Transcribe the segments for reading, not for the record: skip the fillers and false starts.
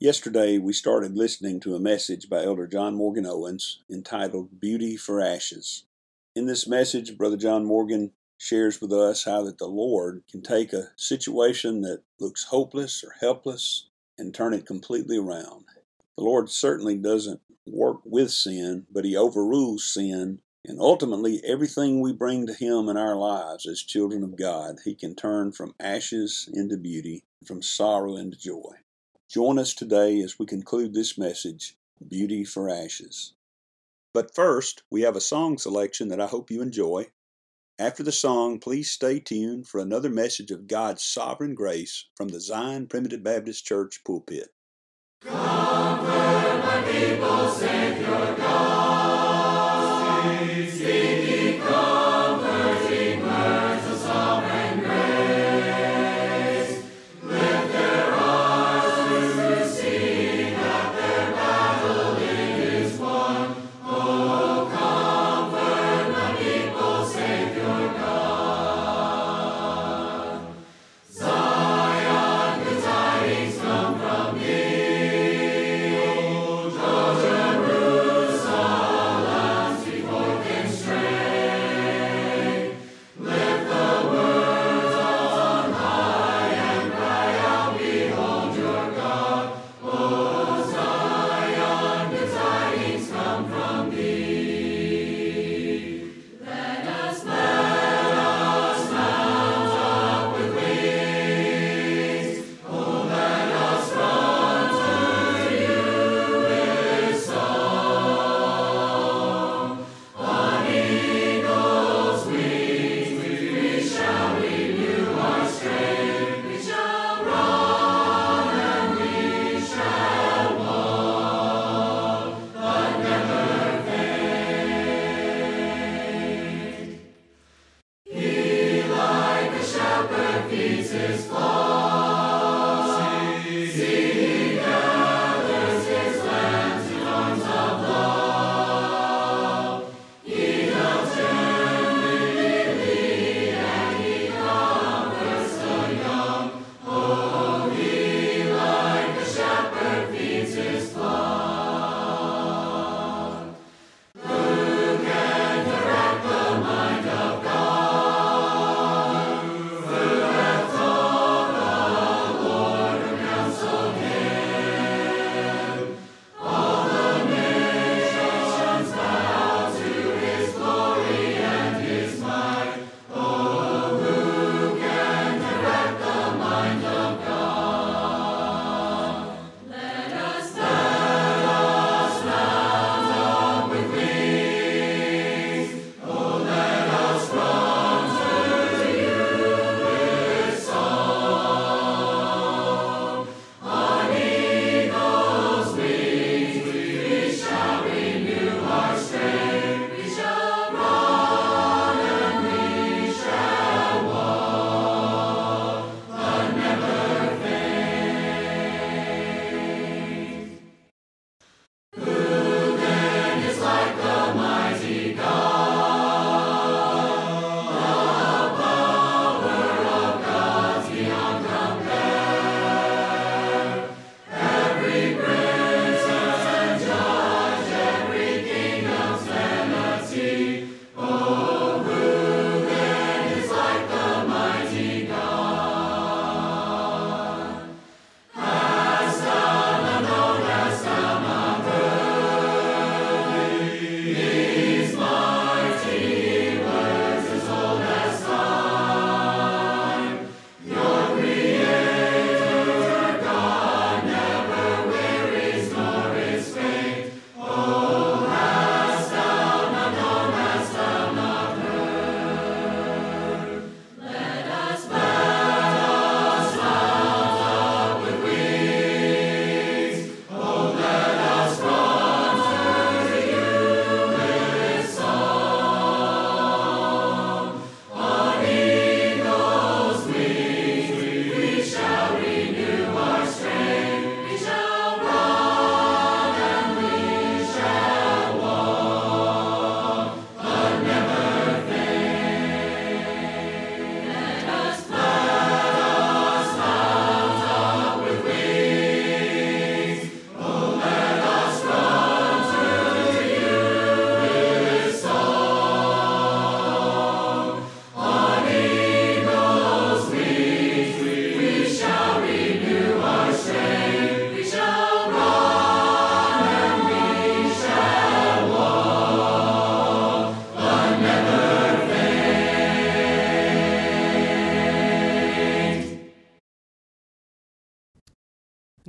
Yesterday, we started listening to a message by Elder John Morgan Owens entitled Beauty for Ashes. In this message, Brother John Morgan shares with us how that the Lord can take a situation that looks hopeless or helpless and turn it completely around. The Lord certainly doesn't work with sin, but He overrules sin, and ultimately everything we bring to Him in our lives as children of God, He can turn from ashes into beauty, from sorrow into joy. Join us today as we conclude this message, Beauty for Ashes. But first, we have a song selection that I hope you enjoy. After the song, please stay tuned for another message of God's sovereign grace from the Zion Primitive Baptist Church pulpit. Comfort my people, save your God.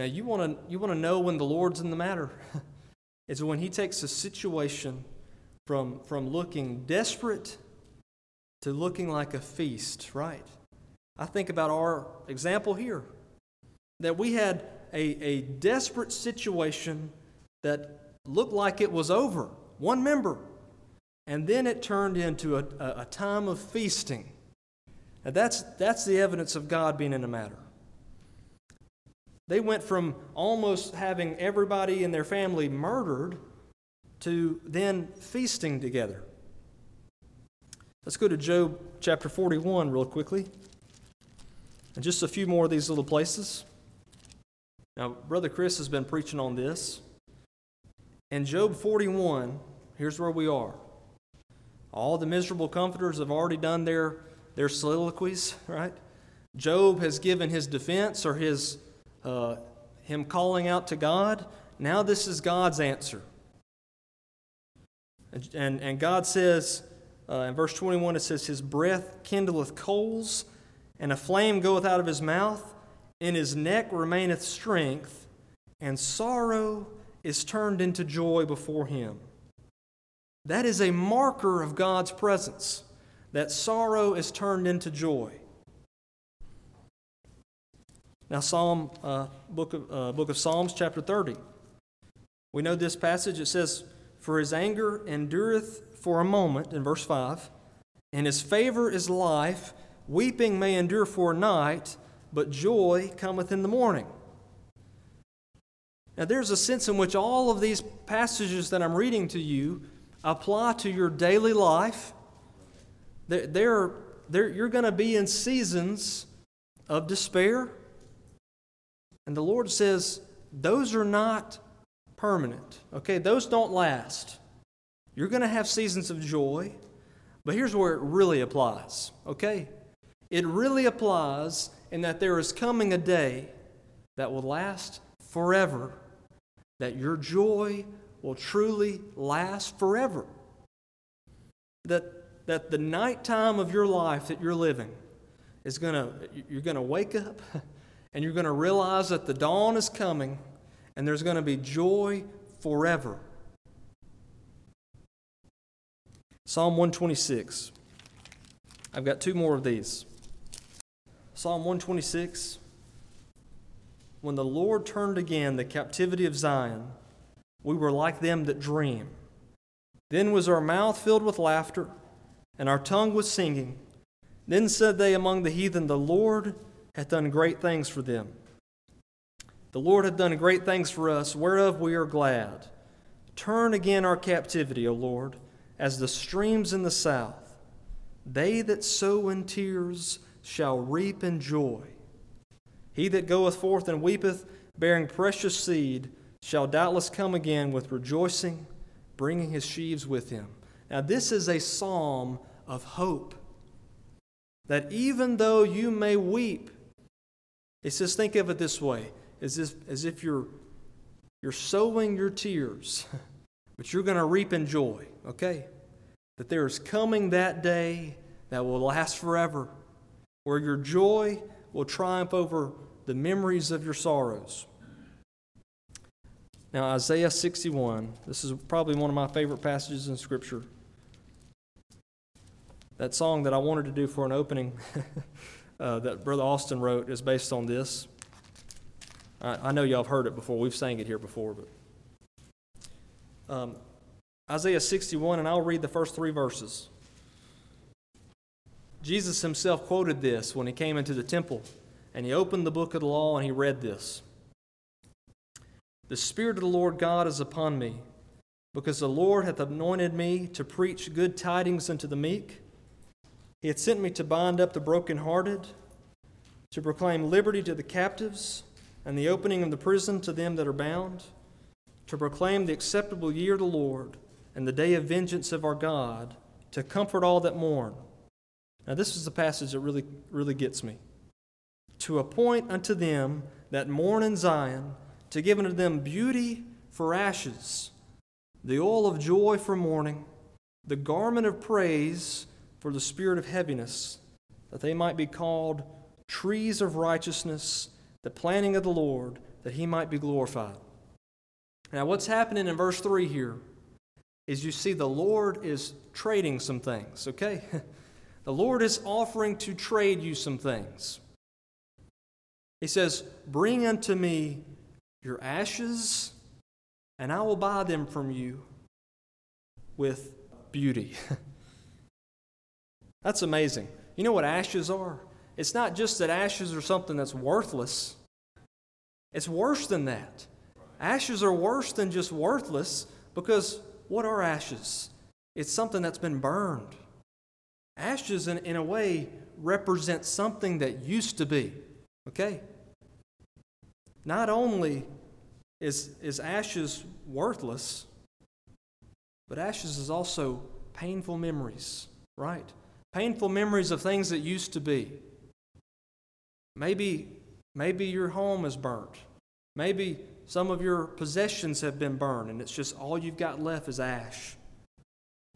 Now, you want to know when the Lord's in the matter. It's when he takes a situation from looking desperate to looking like a feast, right? I think about our example here, that we had a desperate situation that looked like it was over, one member, and then it turned into a time of feasting. Now that's the evidence of God being in the matter. They went from almost having everybody in their family murdered to then feasting together. Let's go to Job chapter 41 real quickly. And just a few more of these little places. Now, Brother Chris has been preaching on this. In Job 41, here's where we are. All the miserable comforters have already done their soliloquies, right? Job has given his defense or him calling out to God. Now this is God's answer. And God says, in verse 21, it says, his breath kindleth coals, and a flame goeth out of his mouth. In his neck remaineth strength, and sorrow is turned into joy before him. That is a marker of God's presence, that sorrow is turned into joy. Now, book of Psalms, chapter 30. We know this passage. It says, for his anger endureth for a moment, in verse 5, and his favor is life. Weeping may endure for a night, but joy cometh in the morning. Now, there's a sense in which all of these passages that I'm reading to you apply to your daily life. You're going to be in seasons of despair. And the Lord says, those are not permanent. Okay, those don't last. You're going to have seasons of joy. But here's where it really applies. Okay, it really applies in that there is coming a day that will last forever, that your joy will truly last forever. That the nighttime of your life that you're living you're going to wake up and you're going to realize that the dawn is coming and there's going to be joy forever. Psalm 126. I've got two more of these. Psalm 126. When the Lord turned again the captivity of Zion, we were like them that dream. Then was our mouth filled with laughter, and our tongue was singing. Then said they among the heathen, the Lord hath done great things for them. The Lord hath done great things for us, whereof we are glad. Turn again our captivity, O Lord, as the streams in the south. They that sow in tears shall reap in joy. He that goeth forth and weepeth, bearing precious seed, shall doubtless come again with rejoicing, bringing his sheaves with him. Now this is a psalm of hope, that even though you may weep, it says, think of it this way, as if you're sowing your tears, but you're going to reap in joy, okay? That there is coming that day that will last forever, where your joy will triumph over the memories of your sorrows. Now, Isaiah 61, this is probably one of my favorite passages in Scripture. That song that I wanted to do for an opening that Brother Austin wrote is based on this. I know y'all have heard it before. We've sang it here before. But Isaiah 61, and I'll read the first three verses. Jesus himself quoted this when he came into the temple, and he opened the book of the law and he read this. The Spirit of the Lord God is upon me, because the Lord hath anointed me to preach good tidings unto the meek. He hath sent me to bind up the brokenhearted, to proclaim liberty to the captives, and the opening of the prison to them that are bound, to proclaim the acceptable year of the Lord, and the day of vengeance of our God, to comfort all that mourn. Now this is the passage that really, really gets me. To appoint unto them that mourn in Zion, to give unto them beauty for ashes, the oil of joy for mourning, the garment of praise for the spirit of heaviness, that they might be called trees of righteousness, the planting of the Lord, that he might be glorified. Now, what's happening in verse 3 here is you see the Lord is trading some things, okay? The Lord is offering to trade you some things. He says, "Bring unto me your ashes, and I will buy them from you with beauty." That's amazing. You know what ashes are? It's not just that ashes are something that's worthless. It's worse than that. Ashes are worse than just worthless, because what are ashes? It's something that's been burned. Ashes, in a way, represent something that used to be. Okay? Not only is ashes worthless, but ashes is also painful memories, right? Painful memories of things that used to be. Maybe your home is burnt. Maybe some of your possessions have been burned, and it's just all you've got left is ash.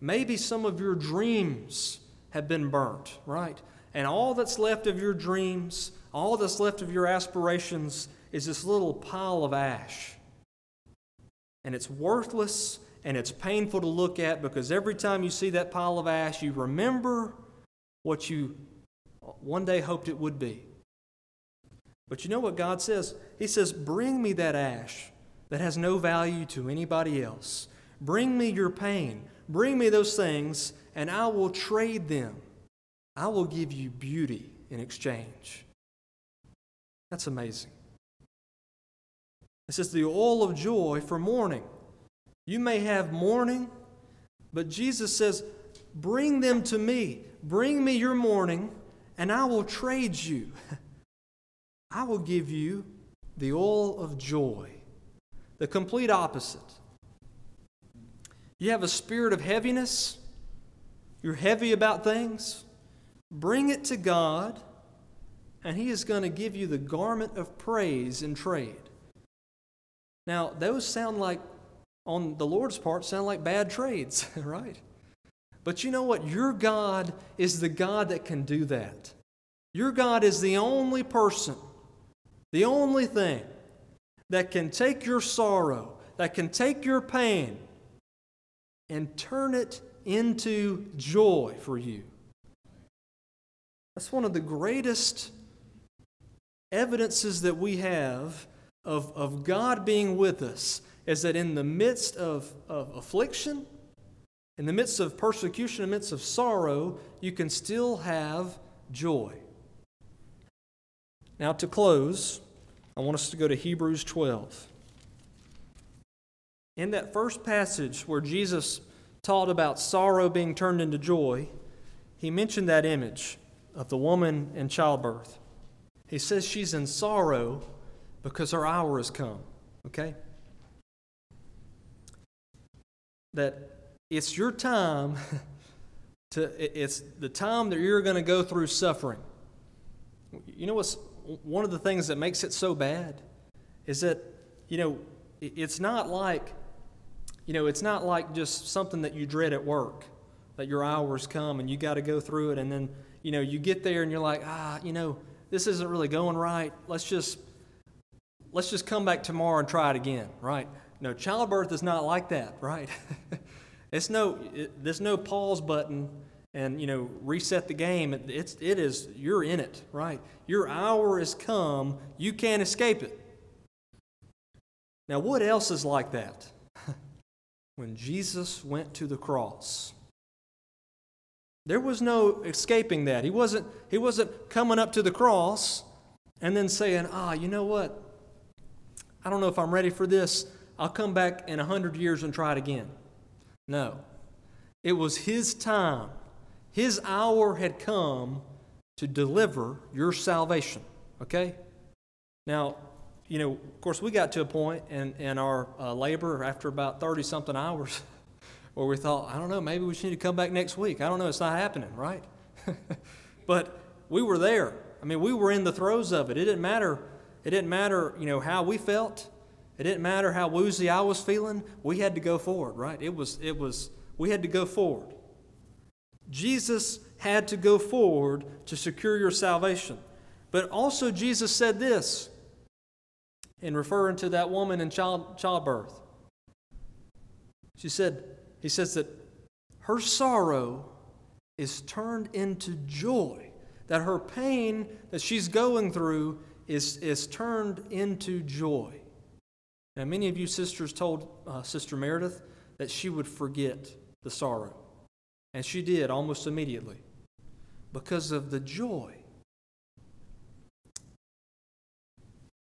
Maybe some of your dreams have been burnt, right? And all that's left of your dreams, all that's left of your aspirations is this little pile of ash. And it's worthless, and it's painful to look at, because every time you see that pile of ash, you remember what you one day hoped it would be. But you know what God says? He says, "Bring me that ash that has no value to anybody else. Bring me your pain. Bring me those things, and I will trade them. I will give you beauty in exchange." That's amazing. It says, "The oil of joy for mourning." You may have mourning, but Jesus says, "Bring them to me. Bring me your mourning, and I will trade you. I will give you the oil of joy." The complete opposite. You have a spirit of heaviness. You're heavy about things. Bring it to God, and He is going to give you the garment of praise in trade. Now, those sound like, on the Lord's part, sound like bad trades, right? But you know what? Your God is the God that can do that. Your God is the only person, the only thing that can take your sorrow, that can take your pain, and turn it into joy for you. That's one of the greatest evidences that we have of God being with us, is that in the midst of affliction, in the midst of persecution, in the midst of sorrow, you can still have joy. Now, to close, I want us to go to Hebrews 12. In that first passage where Jesus taught about sorrow being turned into joy, He mentioned that image of the woman in childbirth. He says she's in sorrow because her hour has come, okay? That it's your time, it's the time that you're going to go through suffering. You know what's one of the things that makes it so bad is that, you know, it's not like just something that you dread at work, that your hours come and you got to go through it, and then, you know, you get there and you're like, this isn't really going right. Let's just come back tomorrow and try it again, right? No, childbirth is not like that, right? There's no pause button and, you know, reset the game. It is, you're in it, right? Your hour has come. You can't escape it. Now, what else is like that? When Jesus went to the cross, there was no escaping that. He wasn't coming up to the cross and then saying, you know what? I don't know if I'm ready for this. I'll come back in 100 years and try it again. No. It was His time. His hour had come to deliver your salvation. Okay? Now, you know, of course, we got to a point in our labor after about 30-something hours where we thought, I don't know, maybe we should need to come back next week. I don't know, it's not happening, right? But we were there. I mean, we were in the throes of it. It didn't matter, you know, how we felt. It didn't matter how woozy I was feeling. We had to go forward, right? We had to go forward. Jesus had to go forward to secure your salvation. But also Jesus said this in referring to that woman in childbirth. He says that her sorrow is turned into joy, that her pain that she's going through is turned into joy. Now, many of you sisters told Sister Meredith that she would forget the sorrow, and she did almost immediately because of the joy.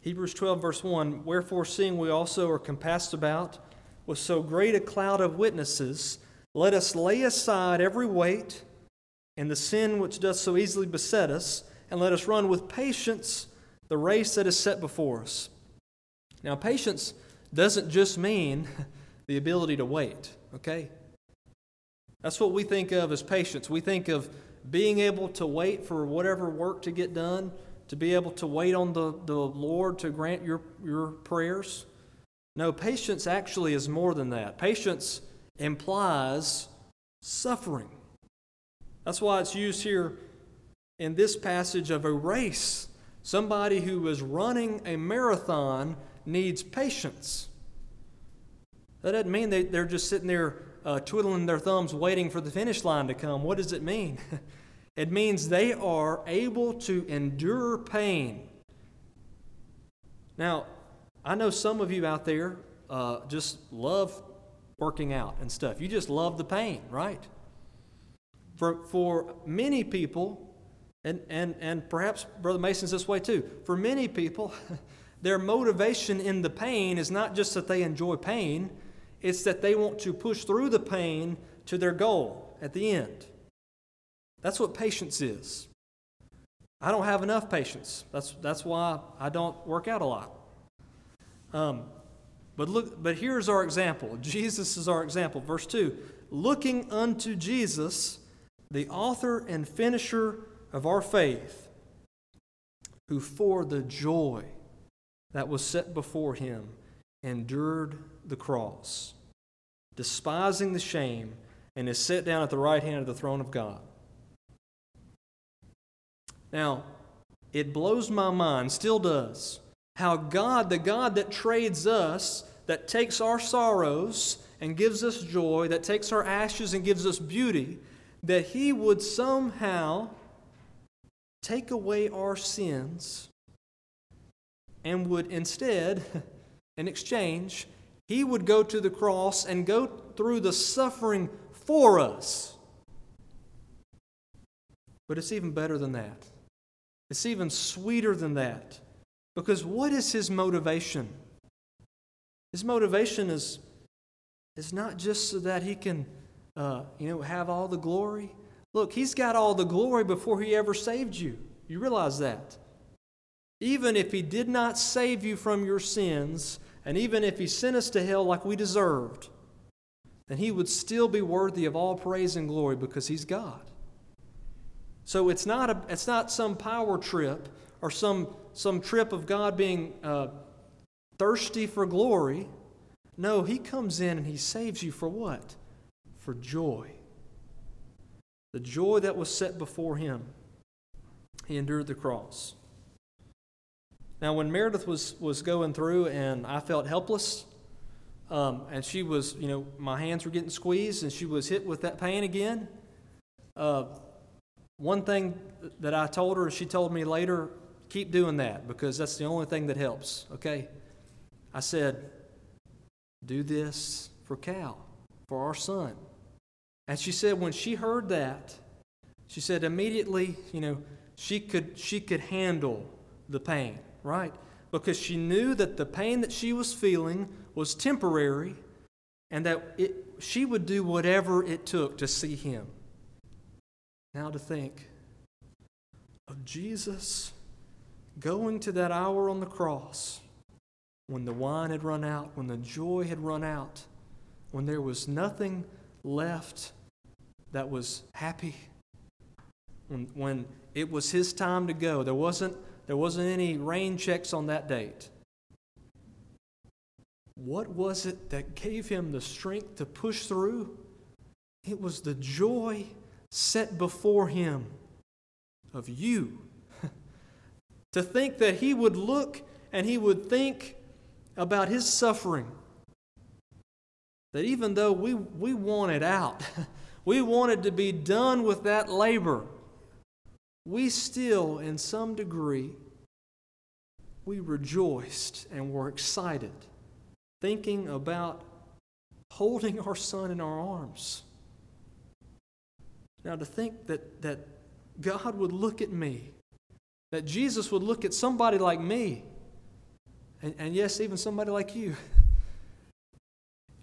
Hebrews 12, verse 1, "Wherefore, seeing we also are compassed about with so great a cloud of witnesses, let us lay aside every weight and the sin which doth so easily beset us, and let us run with patience the race that is set before us." Now, patience doesn't just mean the ability to wait, okay? That's what we think of as patience. We think of being able to wait for whatever work to get done, to be able to wait on the Lord to grant your prayers. No, patience actually is more than that. Patience implies suffering. That's why it's used here in this passage of a race. Somebody who is running a marathon needs patience. That doesn't mean they're just sitting there twiddling their thumbs waiting for the finish line to come. What does it mean? It means they are able to endure pain. Now, I know some of you out there just love working out and stuff. You just love the pain, right? For many people, and perhaps Brother Mason's this way too, for many people, their motivation in the pain is not just that they enjoy pain, it's that they want to push through the pain to their goal at the end. That's what patience is. I don't have enough patience. That's why I don't work out a lot. But here's our example. Jesus is our example. Verse 2, "Looking unto Jesus, the author and finisher of our faith, who for the joy that was set before him endured the cross, despising the shame, and is set down at the right hand of the throne of God." Now, it blows my mind, still does, how God, the God that trades us, that takes our sorrows and gives us joy, that takes our ashes and gives us beauty, that He would somehow take away our sins and would instead, in exchange, He would go to the cross and go through the suffering for us. But it's even better than that. It's even sweeter than that. Because what is His motivation? His motivation is not just so that He can have all the glory. Look, He's got all the glory before He ever saved you. You realize that. Even if He did not save you from your sins, and even if He sent us to hell like we deserved, then He would still be worthy of all praise and glory because He's God. So it's not some power trip or some trip of God being thirsty for glory. No, He comes in and He saves you for what? For joy. The joy that was set before Him. He endured the cross. Now, when Meredith was going through and I felt helpless, and she was, my hands were getting squeezed and she was hit with that pain again, one thing that I told her, she told me later, keep doing that because that's the only thing that helps, okay? I said, do this for Cal, for our son. And she said when she heard that, she said immediately, she could handle the pain, right? Because she knew that the pain that she was feeling was temporary and that she would do whatever it took to see him. Now to think of Jesus going to that hour on the cross when the wine had run out, when the joy had run out, when there was nothing left that was happy, when it was His time to go. There wasn't any rain checks on that date. What was it that gave Him the strength to push through? It was the joy set before Him of you. To think that He would look and He would think about his suffering, that even though we want it out, we wanted to be done with that labor, we still, in some degree, we rejoiced and were excited, thinking about holding our son in our arms. Now, to think that God would look at me, that Jesus would look at somebody like me, and yes, even somebody like you,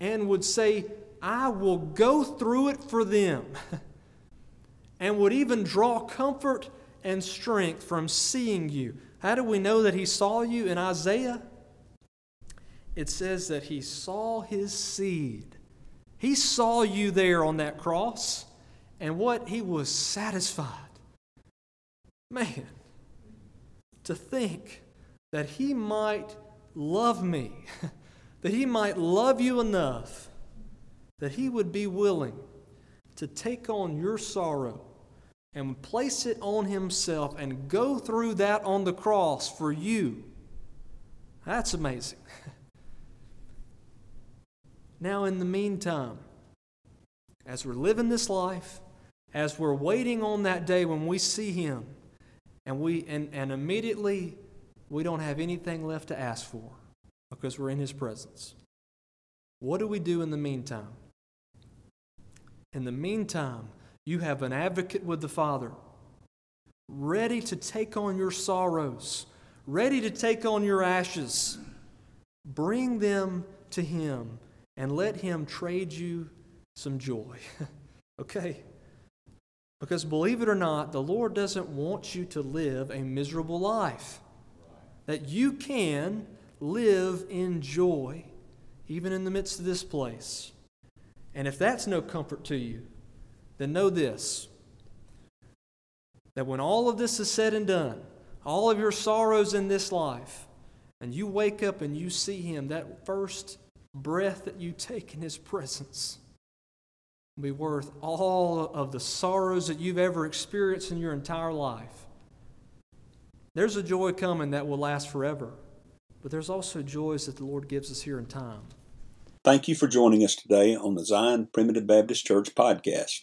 and would say, I will go through it for them, and would even draw comfort and strength from seeing you. How do we know that he saw you? In Isaiah, it says that he saw his seed. He saw you there on that cross, and what? He was satisfied. Man, to think that he might love me, that he might love you enough, that he would be willing to take on your sorrow and place it on himself and go through that on the cross for you. That's amazing. Now, in the meantime, as we're living this life, as we're waiting on that day when we see him, and immediately we don't have anything left to ask for because we're in his presence. What do we do in the meantime? In the meantime, you have an advocate with the Father, ready to take on your sorrows, ready to take on your ashes. Bring them to him and let him trade you some joy. Okay? Because believe it or not, the Lord doesn't want you to live a miserable life. That you can live in joy, even in the midst of this place. And if that's no comfort to you, then know this, that when all of this is said and done, all of your sorrows in this life, and you wake up and you see him, that first breath that you take in his presence will be worth all of the sorrows that you've ever experienced in your entire life. There's a joy coming that will last forever, but there's also joys that the Lord gives us here in time. Thank you for joining us today on the Zion Primitive Baptist Church podcast.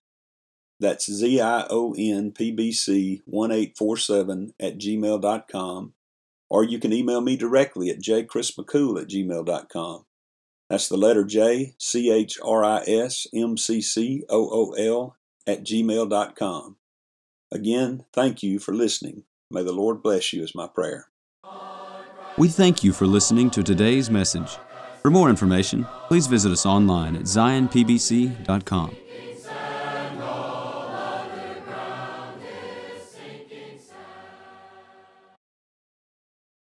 That's zionpbc1847@gmail.com. Or you can email me directly at jchrismccool@gmail.com. That's the letter J, CHRISMCCOOL @gmail.com. Again, thank you for listening. May the Lord bless you is my prayer. We thank you for listening to today's message. For more information, please visit us online at zionpbc.com.